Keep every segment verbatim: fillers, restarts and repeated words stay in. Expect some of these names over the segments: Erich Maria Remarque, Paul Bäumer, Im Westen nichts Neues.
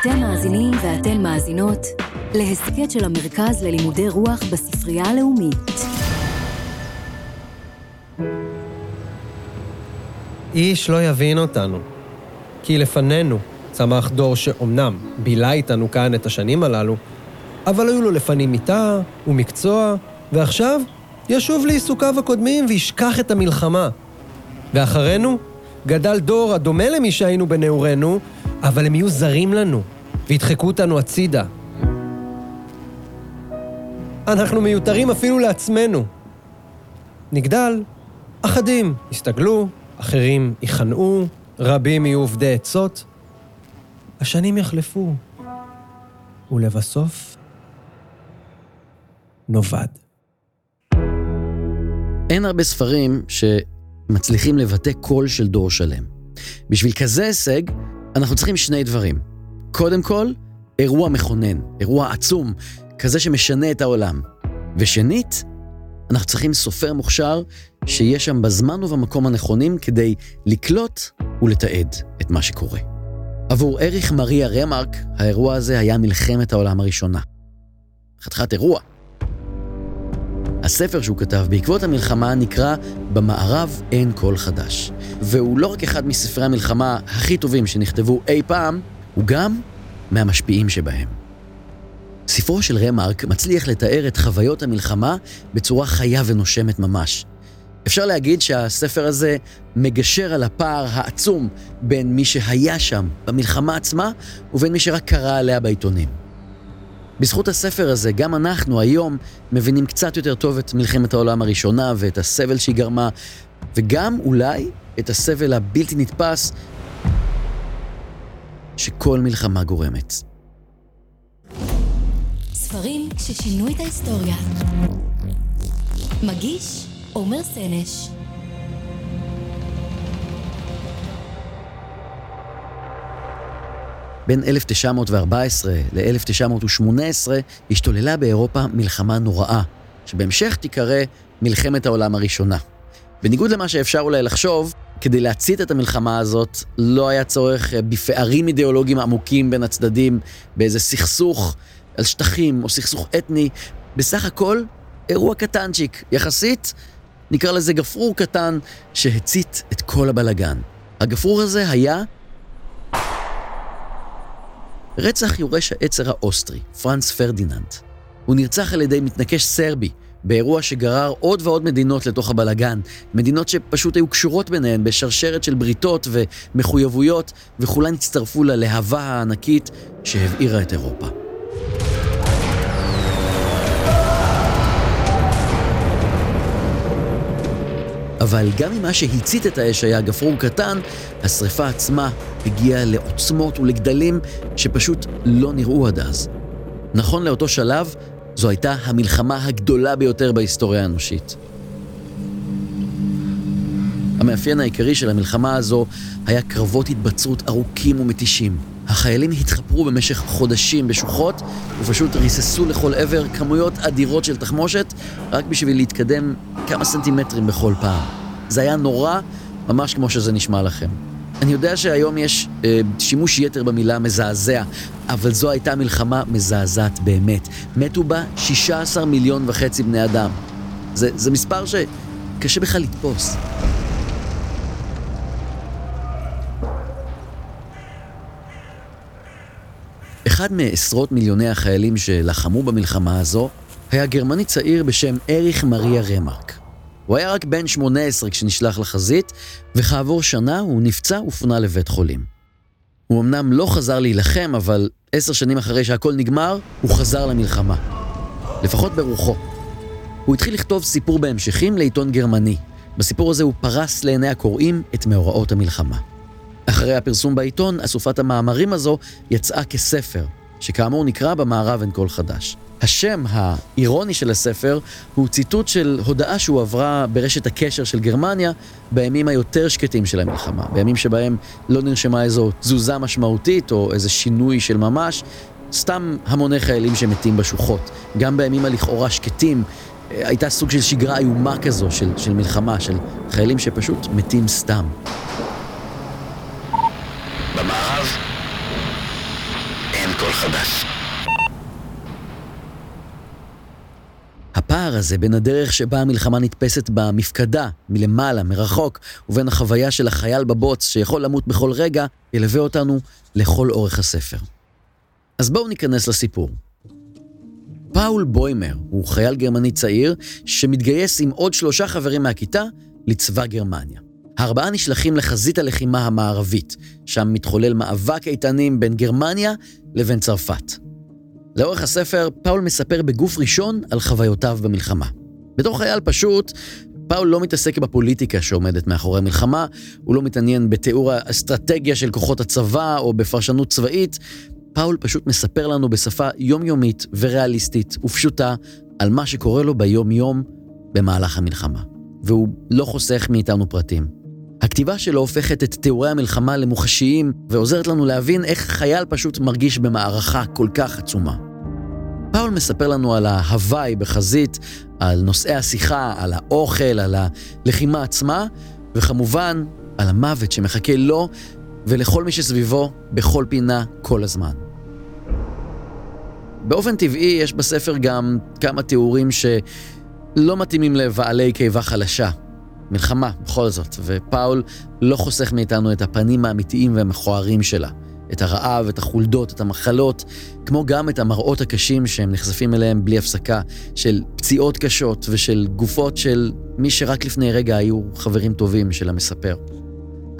אתם מאזינים ואתן מאזינות להסכת של המרכז ללימודי רוח בספרייה הלאומית. איש לא יבין אותנו, כי לפנינו צמח דור שאומנם בילה איתנו כאן את השנים הללו, אבל היו לו לפנים מיטה ומקצוע, ועכשיו ישוב לעיסוקיו הקודמים וישכח את המלחמה. ואחרינו גדל דור הדומה למי שהיינו בנעורנו, אבל הם יהיו זרים לנו, והדחקו אותנו הצידה. אנחנו מיותרים אפילו לעצמנו. נגדל, אחדים יסתגלו, אחרים יחנעו, רבים יהיו עובדי עצות. השנים יחלפו, ולבסוף נובד. אין הרבה ספרים שמצליחים לבטא קול של דור שלם. בשביל כזה הישג, אנחנו צריכים שני דברים. קודם כל, אירוע מכונן, אירוע עצום, כזה שמשנה את העולם. ושנית, אנחנו צריכים סופר מוכשר שיהיה שם בזמן ובמקום הנכונים כדי לקלוט ולתעד את מה שקורה. עבור אריך מריה רמרק, האירוע הזה היה מלחמת העולם הראשונה. חתיכת אירוע. הספר שהוא כתב בעקבות המלחמה נקרא "במערב אין קול חדש". והוא לא רק אחד מספרי המלחמה הכי טובים שנכתבו אי פעם, הוא גם מהמשפיעים שבהם. ספרו של רמרק מצליח לתאר את חוויות המלחמה בצורה חיה ונושמת ממש. אפשר להגיד שהספר הזה מגשר על הפער העצום בין מי שהיה שם במלחמה עצמה ובין מי שרק קרא עליה בעיתונים. בזכות הספר הזה גם אנחנו היום מבינים קצת יותר טוב את מלחמת העולם הראשונה ואת הסבל שהיא גרמה, וגם אולי את הסבל הבלתי נתפס שכל מלחמה גורמת. ספרים ששינו את ההיסטוריה. מגיש עומר סנש. בין אלף תשע מאות וארבע עשרה ל-אלף תשע מאות שמונה עשרה השתוללה באירופה מלחמה נוראה, שבהמשך תיקרא מלחמת העולם הראשונה. בניגוד למה שאפשר אולי לחשוב, כדי להצית את המלחמה הזאת לא היה צורך בפערים אידיאולוגיים עמוקים בין הצדדים, באיזה סכסוך על שטחים או סכסוך אתני. בסך הכל, אירוע קטנצ'יק יחסית, נקרא לזה גפרור קטן שהצית את כל הבלגן. הגפרור הזה היה רצח יורש העצר האוסטרי, פרנץ פרדיננד. הוא נרצח על ידי מתנקש סרבי, באירוע שגרר עוד ועוד מדינות לתוך הבלגן, מדינות שפשוט היו קשורות ביניהן בשרשרת של בריתות ומחויבויות, וכולן הצטרפו ללהבה הענקית שהבעירה את אירופה. אבל גם ממה שהצית את האש היה גפרור קטן, השריפה עצמה הגיעה לעוצמות ולגדלים שפשוט לא נראו עד אז. נכון לאותו שלב, זו הייתה המלחמה הגדולה ביותר בהיסטוריה האנושית. המאפיין העיקרי של המלחמה הזו היה קרבות התבצרות ארוכים ומתישים. החיילים התחפרו במשך חודשים בשוחות ופשוט ריססו לכל עבר כמויות אדירות של תחמושת רק בשביל להתקדם כמה סנטימטרים בכל פעם. זה היה נורא, ממש כמו שזה נשמע לכם. אני יודע שהיום יש אה, שימוש יתר במילה מזעזע, אבל זו הייתה מלחמה מזעזעת באמת. מתו בה שישה עשר מיליון וחצי בני אדם. זה, זה מספר שקשה בכלל לתפוס. אחד מעשרות מיליוני החיילים שלחמו במלחמה הזו היה גרמני צעיר בשם אריך מריה רמרק. הוא היה רק בן שמונה עשרה כשנשלח לחזית, וכעבור שנה הוא נפצע ופונה לבית חולים. הוא אמנם לא חזר להילחם, אבל עשר שנים אחרי שהכל נגמר, הוא חזר למלחמה. לפחות ברוחו. הוא התחיל לכתוב סיפור בהמשכים לעיתון גרמני. בסיפור הזה הוא פרס לעיני הקוראים את מאורעות המלחמה. אחרי הפרסום בעיתון, אסופת המאמרים הזו יצאה כספר, שכאמור נקרא במערב אין קול חדש. השם האירוני של הספר הוא ציטוט של הודעה שהוא עברה ברשת הקשר של גרמניה בימים היותר שקטים של המלחמה, בימים שבהם לא נרשמה איזו תזוזה משמעותית או איזה שינוי של ממש, סתם המוני חיילים שמתים בשוחות. גם בימים הלכאורה שקטים הייתה סוג של שגרה איומה כזו של, של מלחמה, של חיילים שפשוט מתים סתם. במערב הכל חדש. הפער הזה בין הדרך שבה המלחמה נתפסת במפקדה, מלמעלה, מרחוק, ובין החוויה של החייל בבוץ שיכול למות בכל רגע, ילווה אותנו לכל אורך הספר. אז בואו ניכנס לסיפור. פאול בוימר הוא חייל גרמני צעיר שמתגייס עם עוד שלושה חברים מהכיתה לצבא גרמניה. הארבעה נשלחים לחזית הלחימה המערבית, שם מתחולל מאבק איתנים בין גרמניה לבין צרפת. לאורך הספר, פאול מספר בגוף ראשון על חוויותיו במלחמה. בתור חייל פשוט, פאול לא מתעסק בפוליטיקה שעומדת מאחורי המלחמה, הוא לא מתעניין בתיאור האסטרטגיה של כוחות הצבא או בפרשנות צבאית, פאול פשוט מספר לנו בשפה יומיומית וריאליסטית ופשוטה על מה שקורה לו ביום-יום במהלך המלחמה. והוא לא חוסך מאיתנו פרטים. הכתיבה שלו הופכת את תיאורי המלחמה למוחשיים ועוזרת לנו להבין איך חייל פשוט מרגיש במערכה כל כך עצומה. פאול מספר לנו על ההוואי בחזית, על נושאי השיחה, על האוכל, על הלחימה עצמה, וכמובן על המוות שמחכה לו ולכל מי שסביבו בכל פינה כל הזמן. באופן טבעי יש בספר גם כמה תיאורים שלא מתאימים לבעלי קיבה חלשה. מלחמה, בכל זאת, ופאול לא חוסך מאיתנו את הפנים האמיתיים והמכוערים שלה, את הרעב, את החולדות, את המחלות, כמו גם את המראות הקשים שהם נחשפים אליהם בלי הפסקה, של פציעות קשות ושל גופות של מי שרק לפני רגע היו חברים טובים של המספר.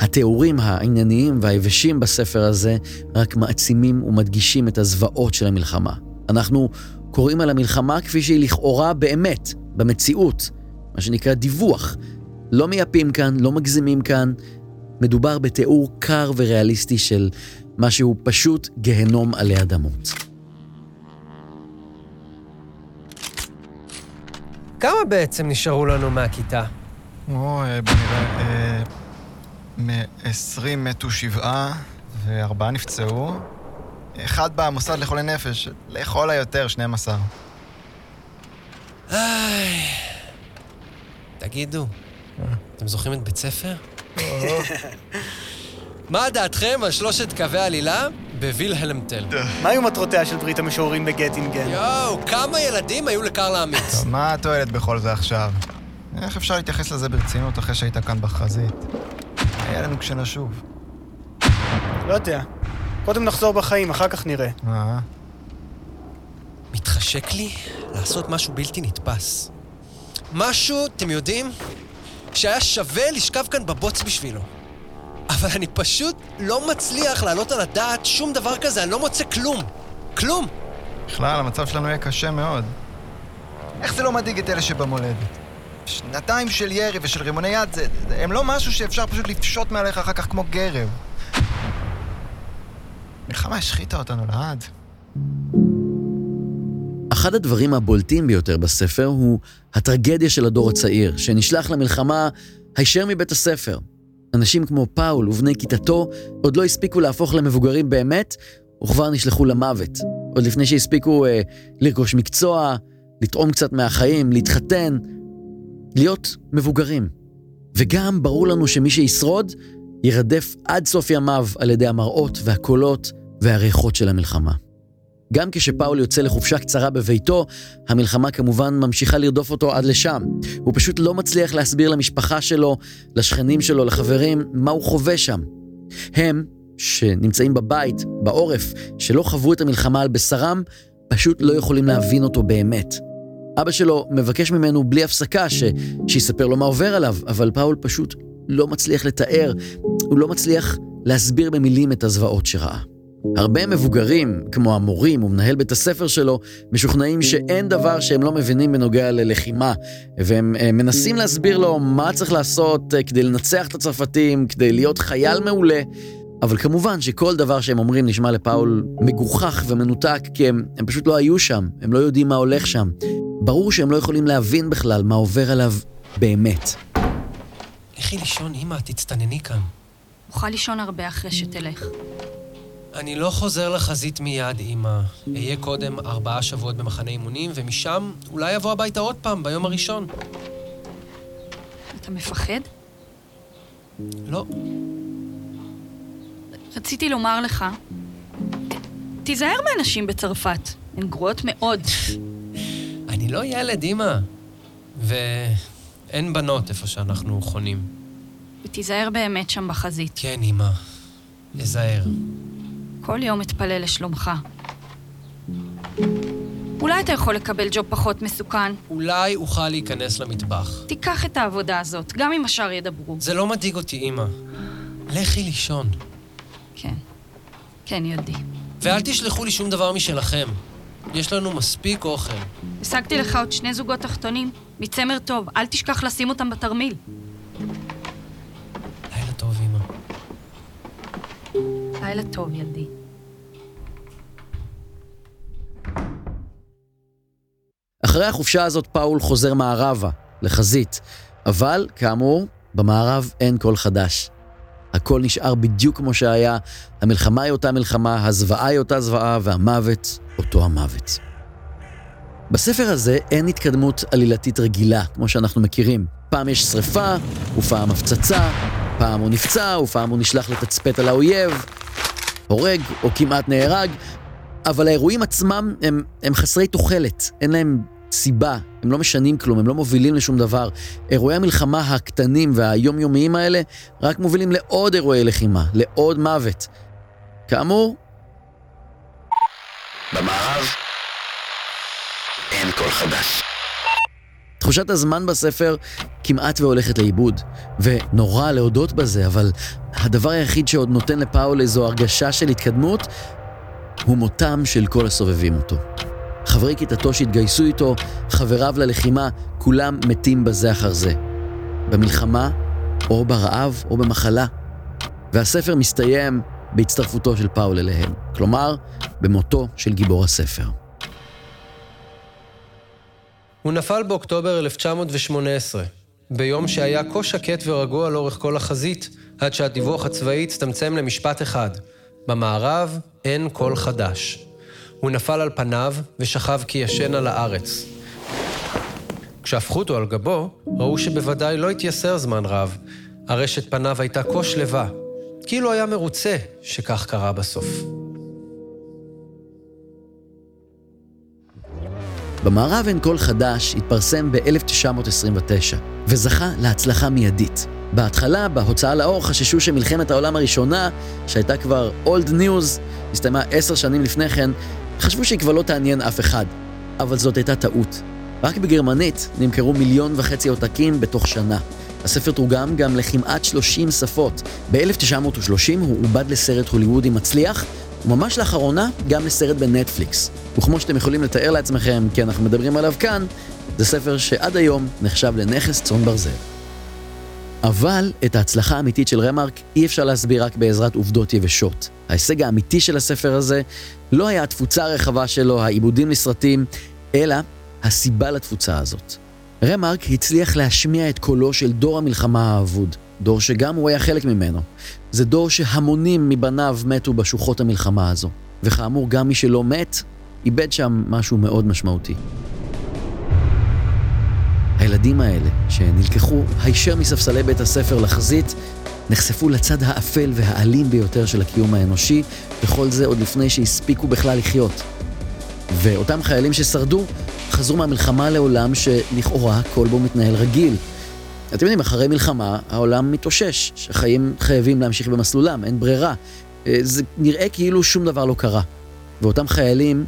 התיאורים הענייניים והיבשים בספר הזה רק מעצימים ומדגישים את הזוועות של המלחמה. אנחנו קוראים על המלחמה כפי שהיא לכאורה באמת, במציאות, מה שנקרא דיווח. לא מייפים כאן, לא מגזימים כאן, מדובר בתיאור קר וריאליסטי של משהו פשוט גהנום עלי אדמות. כמה בעצם נשארו לנו מהכיתה? או, בנראה... מ-עשרים מתו שבעה, וארבעה נפצעו. אחד במוסד לחולי נפש, לכל היותר, שנים עשר. איי... תגידו, אתם זוכרים את בית ספר? מה דעתכם על שלושת קווי העלילה בווילהלם טל? מה היו מטרותיה של ברית המשוררים בגטינגן? יואו, כמה ילדים היו לקרל האמיץ? מה התועלת בכל זה עכשיו? איך אפשר להתייחס לזה ברצינות אחרי שהיית כאן בחזית? היה לנו כשנשוב. לא יודע. קודם נחזור בחיים, אחר כך נראה. אה. מתחשק לי לעשות משהו בלתי נתפס. משהו, אתם יודעים, שהיה שווה לשכב כאן בבוץ בשבילו. אבל אני פשוט לא מצליח לעלות על הדעת שום דבר כזה, אני לא מוצא כלום. כלום! בכלל, המצב שלנו יהיה קשה מאוד. איך זה לא מדאיג את אלה שבמולדת? שנתיים של ירי ושל רימוני יד, זה, הם לא משהו שאפשר פשוט לפשוט מעליך אחר כך כמו גרב. מלחמה השחיתה אותנו לעד. אחד הדברים הבולטים ביותר בספר הוא הטרגדיה של הדור הצעיר, שנשלח למלחמה הישר מבית הספר. אנשים כמו פאול ובני כיתתו עוד לא הספיקו להפוך למבוגרים באמת, וכבר נשלחו למוות. עוד לפני שהספיקו אה, לרכוש מקצוע, לטעום קצת מהחיים, להתחתן, להיות מבוגרים. וגם ברור לנו שמי שישרוד ירדף עד סוף ימיו על ידי המראות והקולות והריחות של המלחמה. גם כשפאול יוצא לחופשה קצרה בביתו, המלחמה כמובן ממשיכה לרדוף אותו עד לשם. הוא פשוט לא מצליח להסביר למשפחה שלו, לשכנים שלו, לחברים, מה הוא חווה שם. הם, שנמצאים בבית, בעורף, שלא חוו את המלחמה על בשרם, פשוט לא יכולים להבין אותו באמת. אבא שלו מבקש ממנו בלי הפסקה ש... שיספר לו מה עובר עליו, אבל פאול פשוט לא מצליח לתאר, הוא לא מצליח להסביר במילים את הזוועות שראה. הרבה מבוגרים, כמו המורים ומנהל בית הספר שלו, משוכנעים שאין דבר שהם לא מבינים בנוגע ללחימה, והם מנסים להסביר לו מה צריך לעשות כדי לנצח את הצרפתים, כדי להיות חייל מעולה, אבל כמובן שכל דבר שהם אומרים נשמע לפאול מגוחך ומנותק, כי הם, הם פשוט לא היו שם, הם לא יודעים מה הולך שם. ברור שהם לא יכולים להבין בכלל מה עובר עליו באמת. לכי לישון, אמא, תצטנני כאן. אוכל לישון הרבה אחרי שתלך. אני לא חוזר לחזית מיד, אמא. אהיה קודם ארבעה שבועות במחנה אימונים, ומשם אולי יבוא הביתה עוד פעם, ביום הראשון. אתה מפחד? לא. רציתי לומר לך, תיזהר מאנשים בצרפת, הן גרועות מאוד. אני לא ילד, אמא. ואין בנות איפה שאנחנו חונים. ותיזהר באמת שם בחזית. כן, אמא. נזהר. כל יום אתפלל לשלומך. אולי אתה יכול לקבל ג'וב פחות מסוכן. אולי אוכל להיכנס למטבח. תיקח את העבודה הזאת, גם אם השאר ידברו. זה לא מדאיג אותי, אמא. לכי לישון. כן. כן, יודי. ואל תשלחו לי שום דבר משלכם. יש לנו מספיק אוכל. השגתי לך עוד שני זוגות תחתונים. מצמר טוב, אל תשכח לשים אותם בתרמיל. לילה טוב, אמא. לילה טוב, ילדי. אחרי החופשה הזאת פאול חוזר מערבה, לחזית. אבל, כאמור, במערב אין כל חדש. הכל נשאר בדיוק כמו שהיה, המלחמה היא אותה מלחמה, הזוועה היא אותה זוועה, והמוות אותו המוות. בספר הזה אין התקדמות עלילתית רגילה, כמו שאנחנו מכירים. פעם יש שריפה, ופעם הפצצה, פעם הוא נפצע, ופעם הוא נשלח לתצפת על האויב, הורג או כמעט נהרג, אבל האירועים עצמם הם, הם חסרי תוחלת, אין להם סיבה, הם לא משנים כלום, הם לא מובילים לשום דבר. אירועי המלחמה הקטנים והיומיומיים האלה רק מובילים לעוד אירועי לחימה, לעוד מוות. כאמור, במערב אין כל חדש. תחושת הזמן בספר כמעט והולכת לאיבוד, ונורא להודות בזה, אבל הדבר היחיד שעוד נותן לפאול איזו הרגשה של התקדמות הוא מותם של כל הסובבים אותו. חברי כיתתו שהתגייסו איתו, חבריו ללחימה, כולם מתים בזה אחר זה. במלחמה, או ברעב, או במחלה. והספר מסתיים בהצטרפותו של פאול אליהם. כלומר, במותו של גיבור הספר. הוא נפל באוקטובר אלף תשע מאות שמונה עשרה, ביום שהיה כה שקט ורגוע לאורך כל החזית, עד שהדיווח הצבאי הצטמצם למשפט אחד. במערב אין כל חדש. הוא נפל על פניו ושכב כי ישן על הארץ. כשהפכו אותו על גבו, ראו שבוודאי לא התייסר זמן רב. הרשת פניו הייתה כה שלווה, כאילו היה מרוצה שכך קרה בסוף. במערב אין כל חדש התפרסם ב-אלף תשע מאות עשרים ותשע, וזכה להצלחה מיידית. בהתחלה, בהוצאה לאור, חששו שמלחמת העולם הראשונה, שהייתה כבר Old News, הסתיימה עשר שנים לפני כן, חשבו שהיא כבר לא תעניין אף אחד. אבל זאת הייתה טעות. רק בגרמנית נמכרו מיליון וחצי עותקים בתוך שנה. הספר תורגם גם לכמעט שלושים שפות. ב-אלף תשע מאות ושלושים הוא עובד לסרט הוליוודי מצליח, וממש לאחרונה גם לסרט בנטפליקס. וכמו שאתם יכולים לתאר לעצמכם, כי אנחנו מדברים עליו כאן, זה ספר שעד היום נחשב לנכס צאן ברזל. אבל את ההצלחה האמיתית של רמרק אי אפשר להסביר רק בעזרת עובדות יבשות. ההישג האמיתי של הספר הזה לא היה התפוצה הרחבה שלו, העיבודים לסרטים, אלא הסיבה לתפוצה הזאת. רמרק הצליח להשמיע את קולו של דור המלחמה האבוד, דור שגם הוא היה חלק ממנו. זה דור שהמונים מבניו מתו בשוחות המלחמה הזו, וכאמור גם מי שלא מת, איבד שם משהו מאוד משמעותי. הילדים האלה, שנלקחו הישר מספסלי בית הספר לחזית, נחשפו לצד האפל והאלים ביותר של הקיום האנושי, וכל זה עוד לפני שהספיקו בכלל לחיות. ואותם חיילים ששרדו, חזרו מהמלחמה לעולם שלכאורה הכל בו מתנהל רגיל. אתם יודעים, אחרי מלחמה, העולם מתאושש, שחיים חייבים להמשיך במסלולם, אין ברירה. זה נראה כאילו שום דבר לא קרה. ואותם חיילים,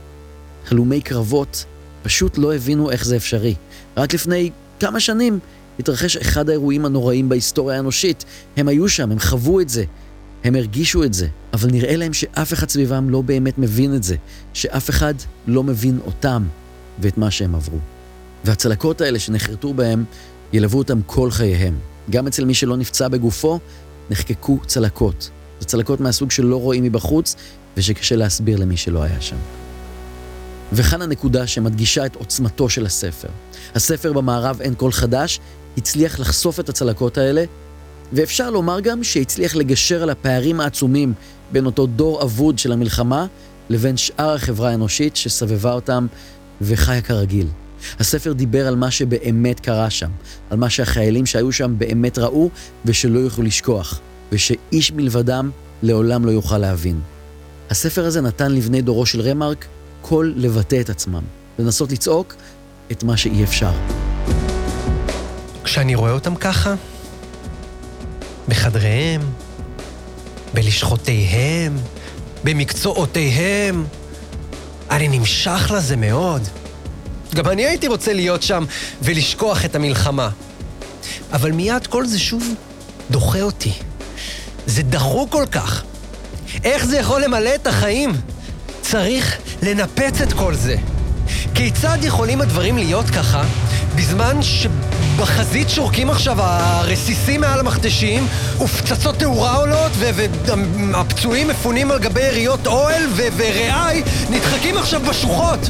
חלומי קרבות, פשוט לא הבינו איך זה אפשרי. רק לפני כמה שנים התרחש אחד האירועים הנוראים בהיסטוריה האנושית. הם היו שם, הם חוו את זה, הם הרגישו את זה, אבל נראה להם שאף אחד סביבם לא באמת מבין את זה, שאף אחד לא מבין אותם ואת מה שהם עברו. והצלקות האלה שנחרטו בהם ילוו אותם כל חייהם. גם אצל מי שלא נפצע בגופו, נחקקו צלקות. זה צלקות מהסוג שלא רואים מבחוץ, ושקשה להסביר למי שלא היה שם. וכאן הנקודה שמדגישה את עוצמתו של הספר. הספר במערב אין כל חדש, הצליח לחשוף את הצלקות האלה, ואפשר לומר גם שהצליח לגשר על הפערים העצומים בין אותו דור אבוד של המלחמה, לבין שאר החברה האנושית שסבבה אותם וחיה כרגיל. הספר דיבר על מה שבאמת קרה שם, על מה שהחיילים שהיו שם באמת ראו ושלא יוכלו לשכוח, ושאיש מלבדם לעולם לא יוכל להבין. הספר הזה נתן לבני דורו של רמרק קול לבטא את עצמם, לנסות לצעוק את מה שאי אפשר. כשאני רואה אותם ככה, בחדריהם, בלשחותיהם, במקצועותיהם, אני נמשך לזה מאוד. גם אני הייתי רוצה להיות שם ולשכוח את המלחמה. אבל מיד כל זה שוב דוחה אותי. זה דחוק כל כך. איך זה יכול למלא את החיים? צריך לנפץ את כל זה. כיצד יכולים הדברים להיות ככה, בזמן שבחזית שורקים עכשיו הרסיסים מעל המכתשים, ופצצות תאורה עולות, והפצועים מפונים על גבי יריות אוהל, וריאי נדחקים עכשיו בשוחות?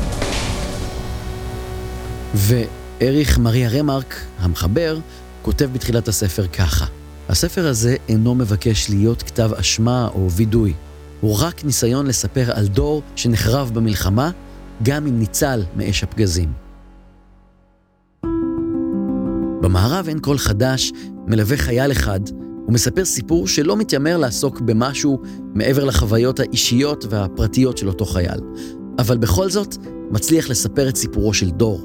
ואריך מריה רמרק, המחבר, כותב בתחילת הספר ככה: הספר הזה אינו מבקש להיות כתב אשמה או וידוי. הוא רק ניסיון לספר על דור שנחרב במלחמה, גם אם ניצל מאש הפגזים. במערב אין קול חדש, מלווה חייל אחד, ומספר סיפור שלא מתיימר לעסוק במשהו מעבר לחוויות האישיות והפרטיות של אותו חייל. אבל בכל זאת, מצליח לספר את סיפורו של דור.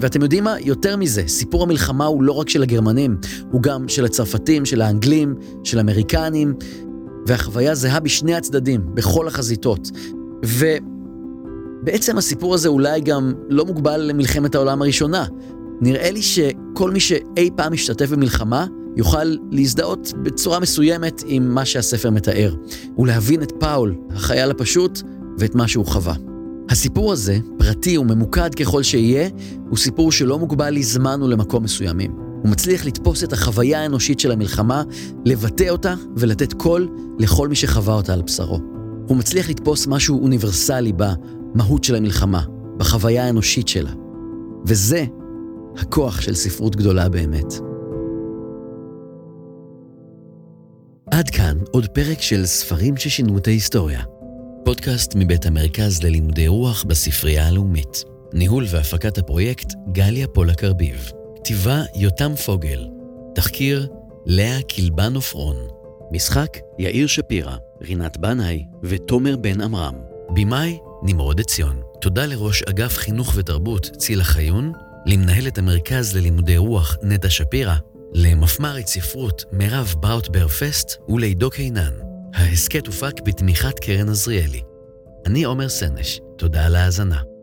ואתם יודעים מה? יותר מזה, סיפור המלחמה הוא לא רק של הגרמנים, הוא גם של הצרפתים, של האנגלים, של אמריקנים, והחוויה זהה בשני הצדדים, בכל החזיתות. ובעצם הסיפור הזה אולי גם לא מוגבל למלחמת העולם הראשונה. נראה לי שכל מי שאי פעם משתתף במלחמה, יוכל להזדהות בצורה מסוימת עם מה שהספר מתאר, ולהבין את פאול, החייל הפשוט, ואת מה שהוא חווה. הסיפור הזה, פרטי וממוקד ככל שיהיה, הוא סיפור שלא מוגבל לזמן ולמקום מסוימים. הוא מצליח לתפוס את החוויה האנושית של המלחמה, לבטא אותה ולתת קול לכל מי שחווה אותה על בשרו. הוא מצליח לתפוס משהו אוניברסלי במהות של המלחמה, בחוויה האנושית שלה. וזה הכוח של ספרות גדולה באמת. עד כאן עוד פרק של ספרים ששינו את ההיסטוריה. פודקאסט מבית המרכז ללימודי רוח בספרייה הלאומית. ניהול והפקת הפרויקט גליה פולה קרביב. כתיבה יותם פוגל. תחקיר לאה קילבן אופרון. משחק יאיר שפירא, רינת בנאי ותומר בן אמרם. במאי נמרוד עציון. תודה לראש אגף חינוך ותרבות צילה חיון, למנהלת המרכז ללימודי רוח נטע שפירא, למפמ"רית ספרות מירב בראוטבר פסט ולעידו קינן. ההסכת הופק בתמיכת קרן עזריאלי. אני עומר סנש, תודה על ההאזנה.